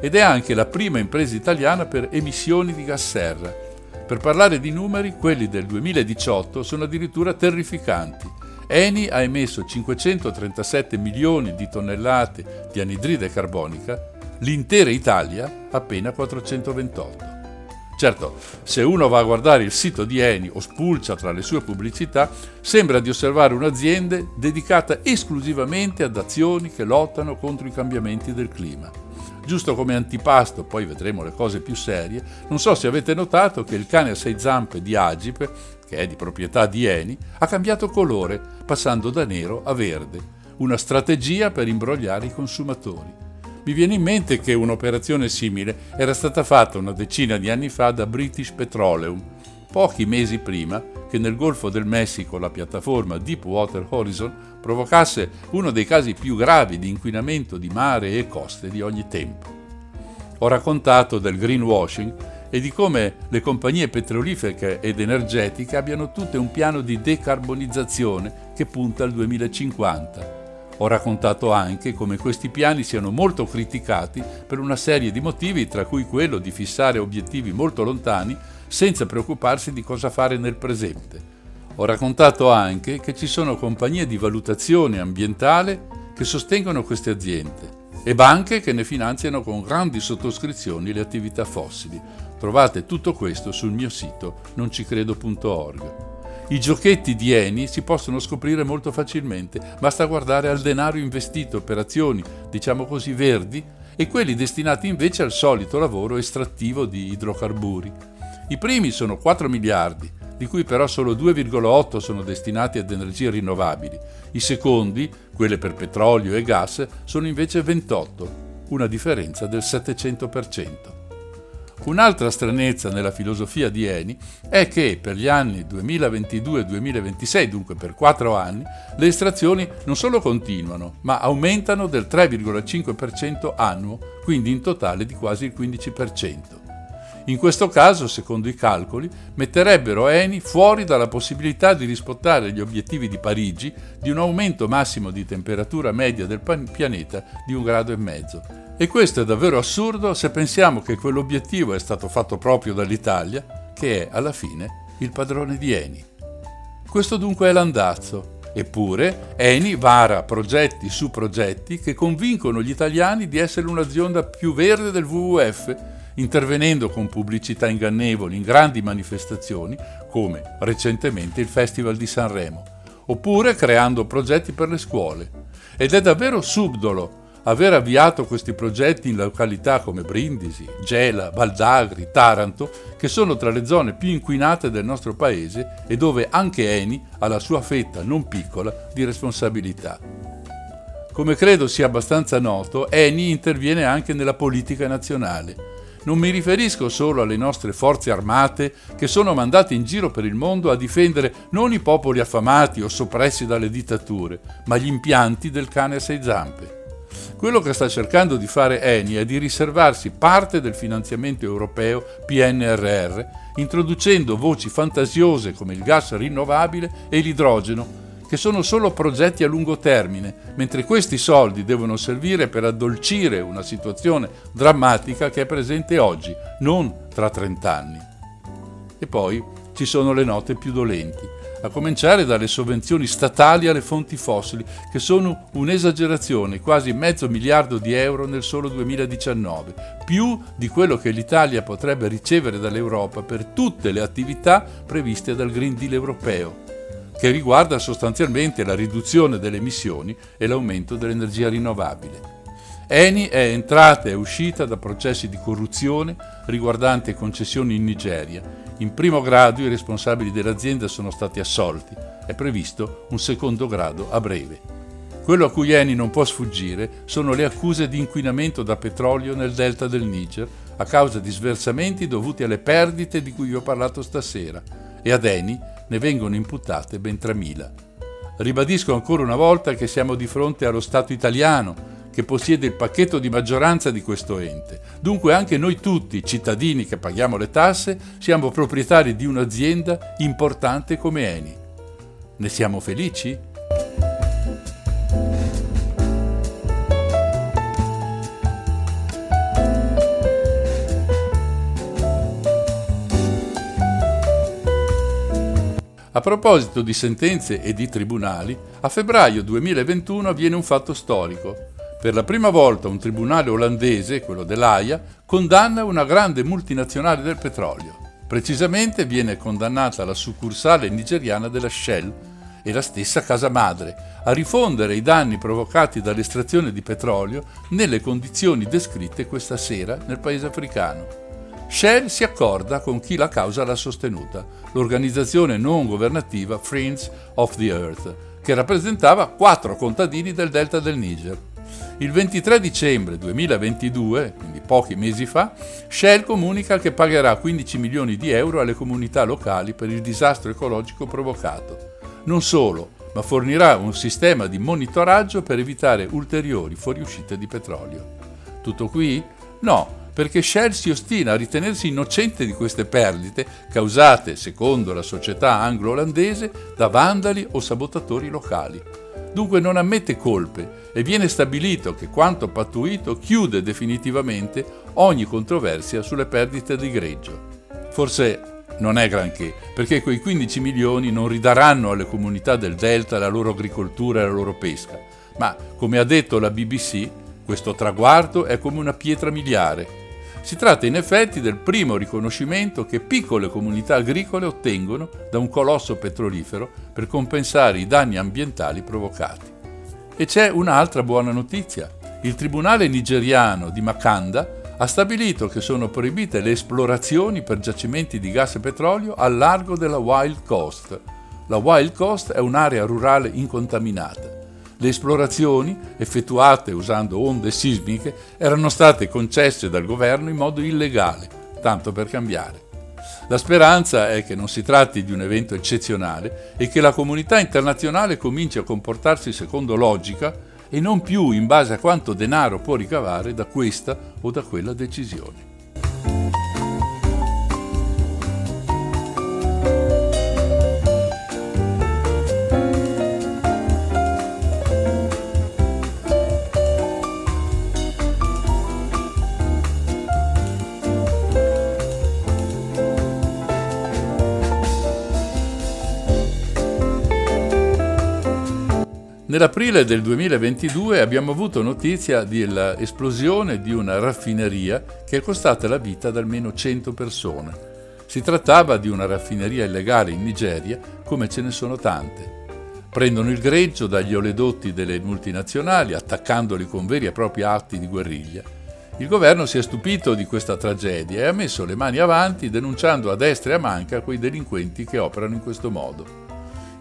ed è anche la prima impresa italiana per emissioni di gas serra. Per parlare di numeri, quelli del duemiladiciotto sono addirittura terrificanti. E N I ha emesso cinquecentotrentasette milioni di tonnellate di anidride carbonica, l'intera Italia appena quattrocentoventotto. Certo, se uno va a guardare il sito di E N I o spulcia tra le sue pubblicità, sembra di osservare un'azienda dedicata esclusivamente ad azioni che lottano contro i cambiamenti del clima. Giusto come antipasto, poi vedremo le cose più serie, non so se avete notato che il cane a sei zampe di Agip, che è di proprietà di E N I, ha cambiato colore, passando da nero a verde. Una strategia per imbrogliare i consumatori. Mi viene in mente che un'operazione simile era stata fatta una decina di anni fa da British Petroleum, pochi mesi prima che nel Golfo del Messico la piattaforma Deepwater Horizon provocasse uno dei casi più gravi di inquinamento di mare e coste di ogni tempo. Ho raccontato del greenwashing e di come le compagnie petrolifere ed energetiche abbiano tutte un piano di decarbonizzazione che punta al duemilacinquanta. Ho raccontato anche come questi piani siano molto criticati per una serie di motivi, tra cui quello di fissare obiettivi molto lontani senza preoccuparsi di cosa fare nel presente. Ho raccontato anche che ci sono compagnie di valutazione ambientale che sostengono queste aziende e banche che ne finanziano con grandi sottoscrizioni le attività fossili. Trovate tutto questo sul mio sito non ci credo punto org. I giochetti di E N I si possono scoprire molto facilmente, basta guardare al denaro investito per azioni, diciamo così, verdi e quelli destinati invece al solito lavoro estrattivo di idrocarburi. I primi sono quattro miliardi, di cui però solo due virgola otto sono destinati ad energie rinnovabili. I secondi, quelle per petrolio e gas, sono invece ventotto, una differenza del settecento per cento. Un'altra stranezza nella filosofia di Eni è che per gli anni duemilaventidue duemilaventisei, dunque per quattro anni, le estrazioni non solo continuano, ma aumentano del tre virgola cinque per cento annuo, quindi in totale di quasi il quindici per cento. In questo caso, secondo i calcoli, metterebbero Eni fuori dalla possibilità di rispettare gli obiettivi di Parigi di un aumento massimo di temperatura media del pianeta di un grado e mezzo. E questo è davvero assurdo se pensiamo che quell'obiettivo è stato fatto proprio dall'Italia, che è alla fine il padrone di Eni. Questo dunque è l'andazzo. Eppure Eni vara progetti su progetti che convincono gli italiani di essere un'azienda più verde del W W F, intervenendo con pubblicità ingannevoli in grandi manifestazioni, come recentemente il Festival di Sanremo, oppure creando progetti per le scuole. Ed è davvero subdolo aver avviato questi progetti in località come Brindisi, Gela, Valdagri, Taranto, che sono tra le zone più inquinate del nostro paese e dove anche Eni ha la sua fetta non piccola di responsabilità. Come credo sia abbastanza noto, Eni interviene anche nella politica nazionale. Non mi riferisco solo alle nostre forze armate che sono mandate in giro per il mondo a difendere non i popoli affamati o soppressi dalle dittature, ma gli impianti del cane a sei zampe. Quello che sta cercando di fare Eni è di riservarsi parte del finanziamento europeo P N R R, introducendo voci fantasiose come il gas rinnovabile e l'idrogeno, che sono solo progetti a lungo termine, mentre questi soldi devono servire per addolcire una situazione drammatica che è presente oggi, non tra trent'anni. E poi ci sono le note più dolenti, a cominciare dalle sovvenzioni statali alle fonti fossili, che sono un'esagerazione, quasi mezzo miliardo di euro nel solo duemiladiciannove, più di quello che l'Italia potrebbe ricevere dall'Europa per tutte le attività previste dal Green Deal europeo, che riguarda sostanzialmente la riduzione delle emissioni e l'aumento dell'energia rinnovabile. Eni è entrata e uscita da processi di corruzione riguardanti concessioni in Nigeria. In primo grado i responsabili dell'azienda sono stati assolti. È previsto un secondo grado a breve. Quello a cui Eni non può sfuggire sono le accuse di inquinamento da petrolio nel Delta del Niger a causa di sversamenti dovuti alle perdite di cui vi ho parlato stasera. E ad Eni ne vengono imputate ben tremila. Ribadisco ancora una volta che siamo di fronte allo Stato italiano, che possiede il pacchetto di maggioranza di questo ente. Dunque anche noi tutti, cittadini che paghiamo le tasse, siamo proprietari di un'azienda importante come Eni. Ne siamo felici? A proposito di sentenze e di tribunali, a febbraio duemilaventuno avviene un fatto storico. Per la prima volta un tribunale olandese, quello dell'Aia, condanna una grande multinazionale del petrolio. Precisamente viene condannata la succursale nigeriana della Shell e la stessa casa madre a rifondere i danni provocati dall'estrazione di petrolio nelle condizioni descritte questa sera nel paese africano. Shell si accorda con chi la causa l'ha sostenuta, l'organizzazione non governativa Friends of the Earth, che rappresentava quattro contadini del Delta del Niger. Il ventitré dicembre duemilaventidue, quindi pochi mesi fa, Shell comunica che pagherà quindici milioni di euro alle comunità locali per il disastro ecologico provocato. Non solo, ma fornirà un sistema di monitoraggio per evitare ulteriori fuoriuscite di petrolio. Tutto qui? No. Perché Shell si ostina a ritenersi innocente di queste perdite causate, secondo la società anglo-olandese, da vandali o sabotatori locali. Dunque non ammette colpe e viene stabilito che quanto pattuito chiude definitivamente ogni controversia sulle perdite di greggio. Forse non è granché, perché quei quindici milioni non ridaranno alle comunità del Delta la loro agricoltura e la loro pesca, ma, come ha detto la B B C, questo traguardo è come una pietra miliare. Si tratta in effetti del primo riconoscimento che piccole comunità agricole ottengono da un colosso petrolifero per compensare i danni ambientali provocati. E c'è un'altra buona notizia. Il tribunale nigeriano di Makanda ha stabilito che sono proibite le esplorazioni per giacimenti di gas e petrolio al largo della Wild Coast. La Wild Coast è un'area rurale incontaminata. Le esplorazioni, effettuate usando onde sismiche, erano state concesse dal governo in modo illegale, tanto per cambiare. La speranza è che non si tratti di un evento eccezionale e che la comunità internazionale cominci a comportarsi secondo logica e non più in base a quanto denaro può ricavare da questa o da quella decisione. Nell'aprile del duemilaventidue abbiamo avuto notizia dell'esplosione di una raffineria che è costata la vita ad almeno cento persone. Si trattava di una raffineria illegale in Nigeria, come ce ne sono tante. Prendono il greggio dagli oleodotti delle multinazionali, attaccandoli con veri e propri atti di guerriglia. Il governo si è stupito di questa tragedia e ha messo le mani avanti denunciando a destra e a manca quei delinquenti che operano in questo modo.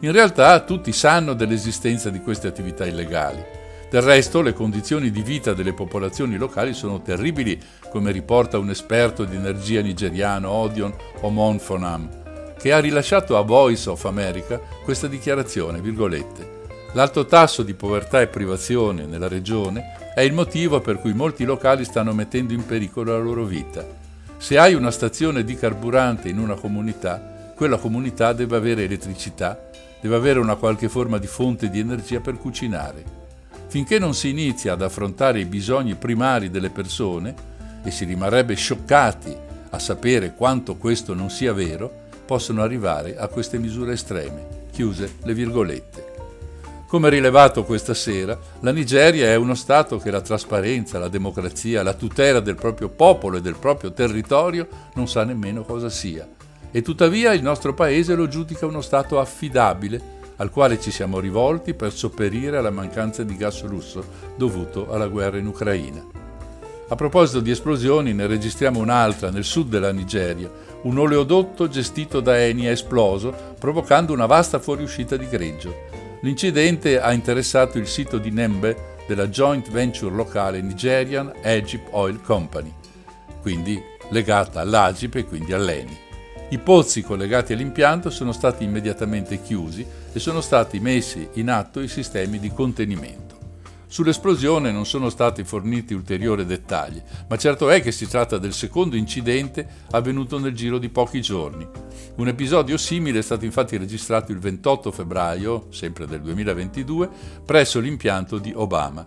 In realtà tutti sanno dell'esistenza di queste attività illegali. Del resto le condizioni di vita delle popolazioni locali sono terribili, come riporta un esperto di energia nigeriano, Odion Omonfonam, che ha rilasciato a Voice of America questa dichiarazione, virgolette. L'alto tasso di povertà e privazione nella regione è il motivo per cui molti locali stanno mettendo in pericolo la loro vita. Se hai una stazione di carburante in una comunità, quella comunità deve avere elettricità, deve avere una qualche forma di fonte di energia per cucinare. Finché non si inizia ad affrontare i bisogni primari delle persone, e si rimarrebbe scioccati a sapere quanto questo non sia vero, possono arrivare a queste misure estreme. Chiuse le virgolette. Come rilevato questa sera, la Nigeria è uno Stato che la trasparenza, la democrazia, la tutela del proprio popolo e del proprio territorio non sa nemmeno cosa sia. E tuttavia il nostro Paese lo giudica uno Stato affidabile, al quale ci siamo rivolti per sopperire alla mancanza di gas russo dovuto alla guerra in Ucraina. A proposito di esplosioni, ne registriamo un'altra nel sud della Nigeria. Un oleodotto gestito da E N I è esploso, provocando una vasta fuoriuscita di greggio. L'incidente ha interessato il sito di Nembe della joint venture locale Nigerian Agip Oil Company, quindi legata all'Agip e quindi all'E N I. I pozzi collegati all'impianto sono stati immediatamente chiusi e sono stati messi in atto i sistemi di contenimento. Sull'esplosione non sono stati forniti ulteriori dettagli, ma certo è che si tratta del secondo incidente avvenuto nel giro di pochi giorni. Un episodio simile è stato infatti registrato il ventotto febbraio, sempre del duemilaventidue, presso l'impianto di Obama.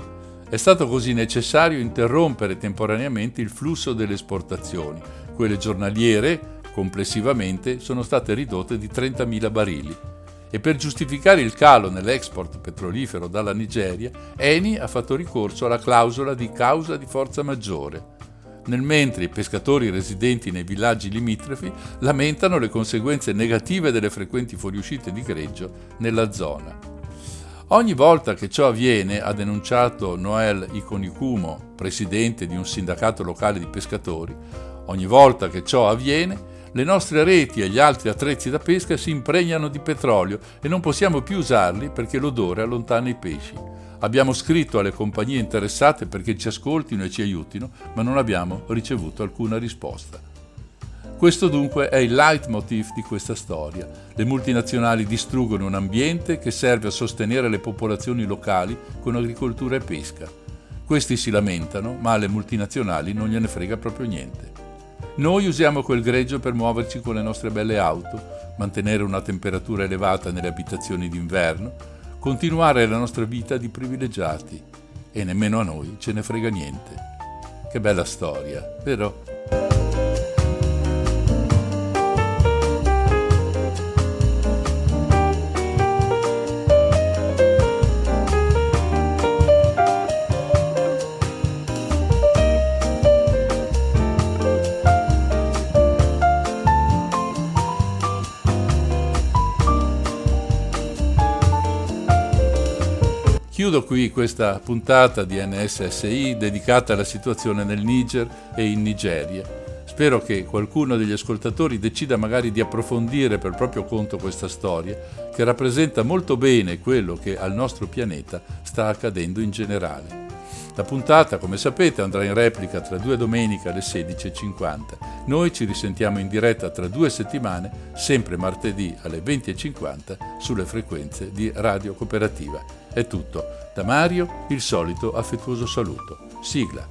È stato così necessario interrompere temporaneamente il flusso delle esportazioni, quelle giornaliere complessivamente sono state ridotte di trentamila barili e per giustificare il calo nell'export petrolifero dalla Nigeria, E N I ha fatto ricorso alla clausola di causa di forza maggiore, nel mentre i pescatori residenti nei villaggi limitrofi lamentano le conseguenze negative delle frequenti fuoriuscite di greggio nella zona. Ogni volta che ciò avviene, ha denunciato Noel Iconicumo, presidente di un sindacato locale di pescatori, ogni volta che ciò avviene, le nostre reti e gli altri attrezzi da pesca si impregnano di petrolio e non possiamo più usarli perché l'odore allontana i pesci. Abbiamo scritto alle compagnie interessate perché ci ascoltino e ci aiutino, ma non abbiamo ricevuto alcuna risposta. Questo dunque è il leitmotiv di questa storia. Le multinazionali distruggono un ambiente che serve a sostenere le popolazioni locali con agricoltura e pesca. Questi si lamentano, ma alle multinazionali non gliene frega proprio niente. Noi usiamo quel greggio per muoverci con le nostre belle auto, mantenere una temperatura elevata nelle abitazioni d'inverno, continuare la nostra vita di privilegiati e nemmeno a noi ce ne frega niente. Che bella storia, vero? Chiudo qui questa puntata di N S S I dedicata alla situazione nel Niger e in Nigeria. Spero che qualcuno degli ascoltatori decida magari di approfondire per proprio conto questa storia, che rappresenta molto bene quello che al nostro pianeta sta accadendo in generale. La puntata, come sapete, andrà in replica tra due domeniche alle sedici e cinquanta. Noi ci risentiamo in diretta tra due settimane, sempre martedì alle venti e cinquanta, sulle frequenze di Radio Cooperativa. È tutto. Da Mario, il solito affettuoso saluto. Sigla.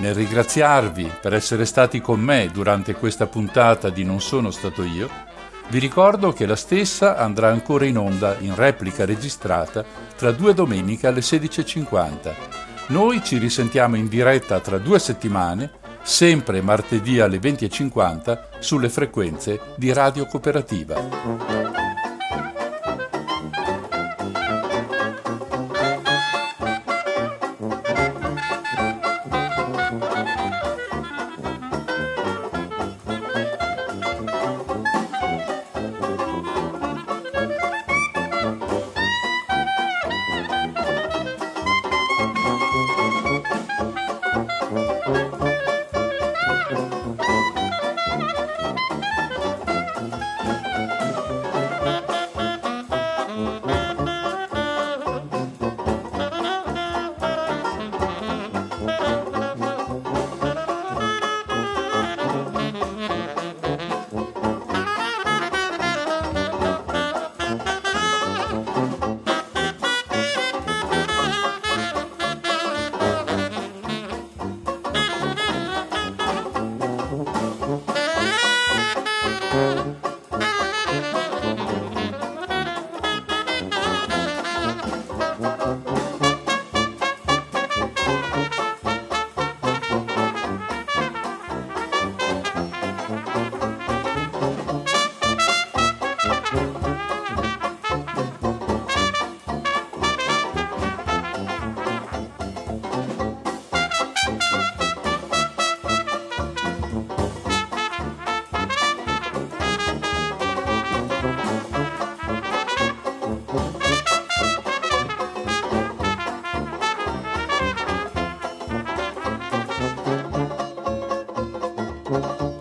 Nel ringraziarvi per essere stati con me durante questa puntata di Non Sono Stato Io, vi ricordo che la stessa andrà ancora in onda in replica registrata tra due domeniche alle sedici e cinquanta. Noi ci risentiamo in diretta tra due settimane, sempre martedì alle venti e cinquanta, sulle frequenze di Radio Cooperativa. Thank you.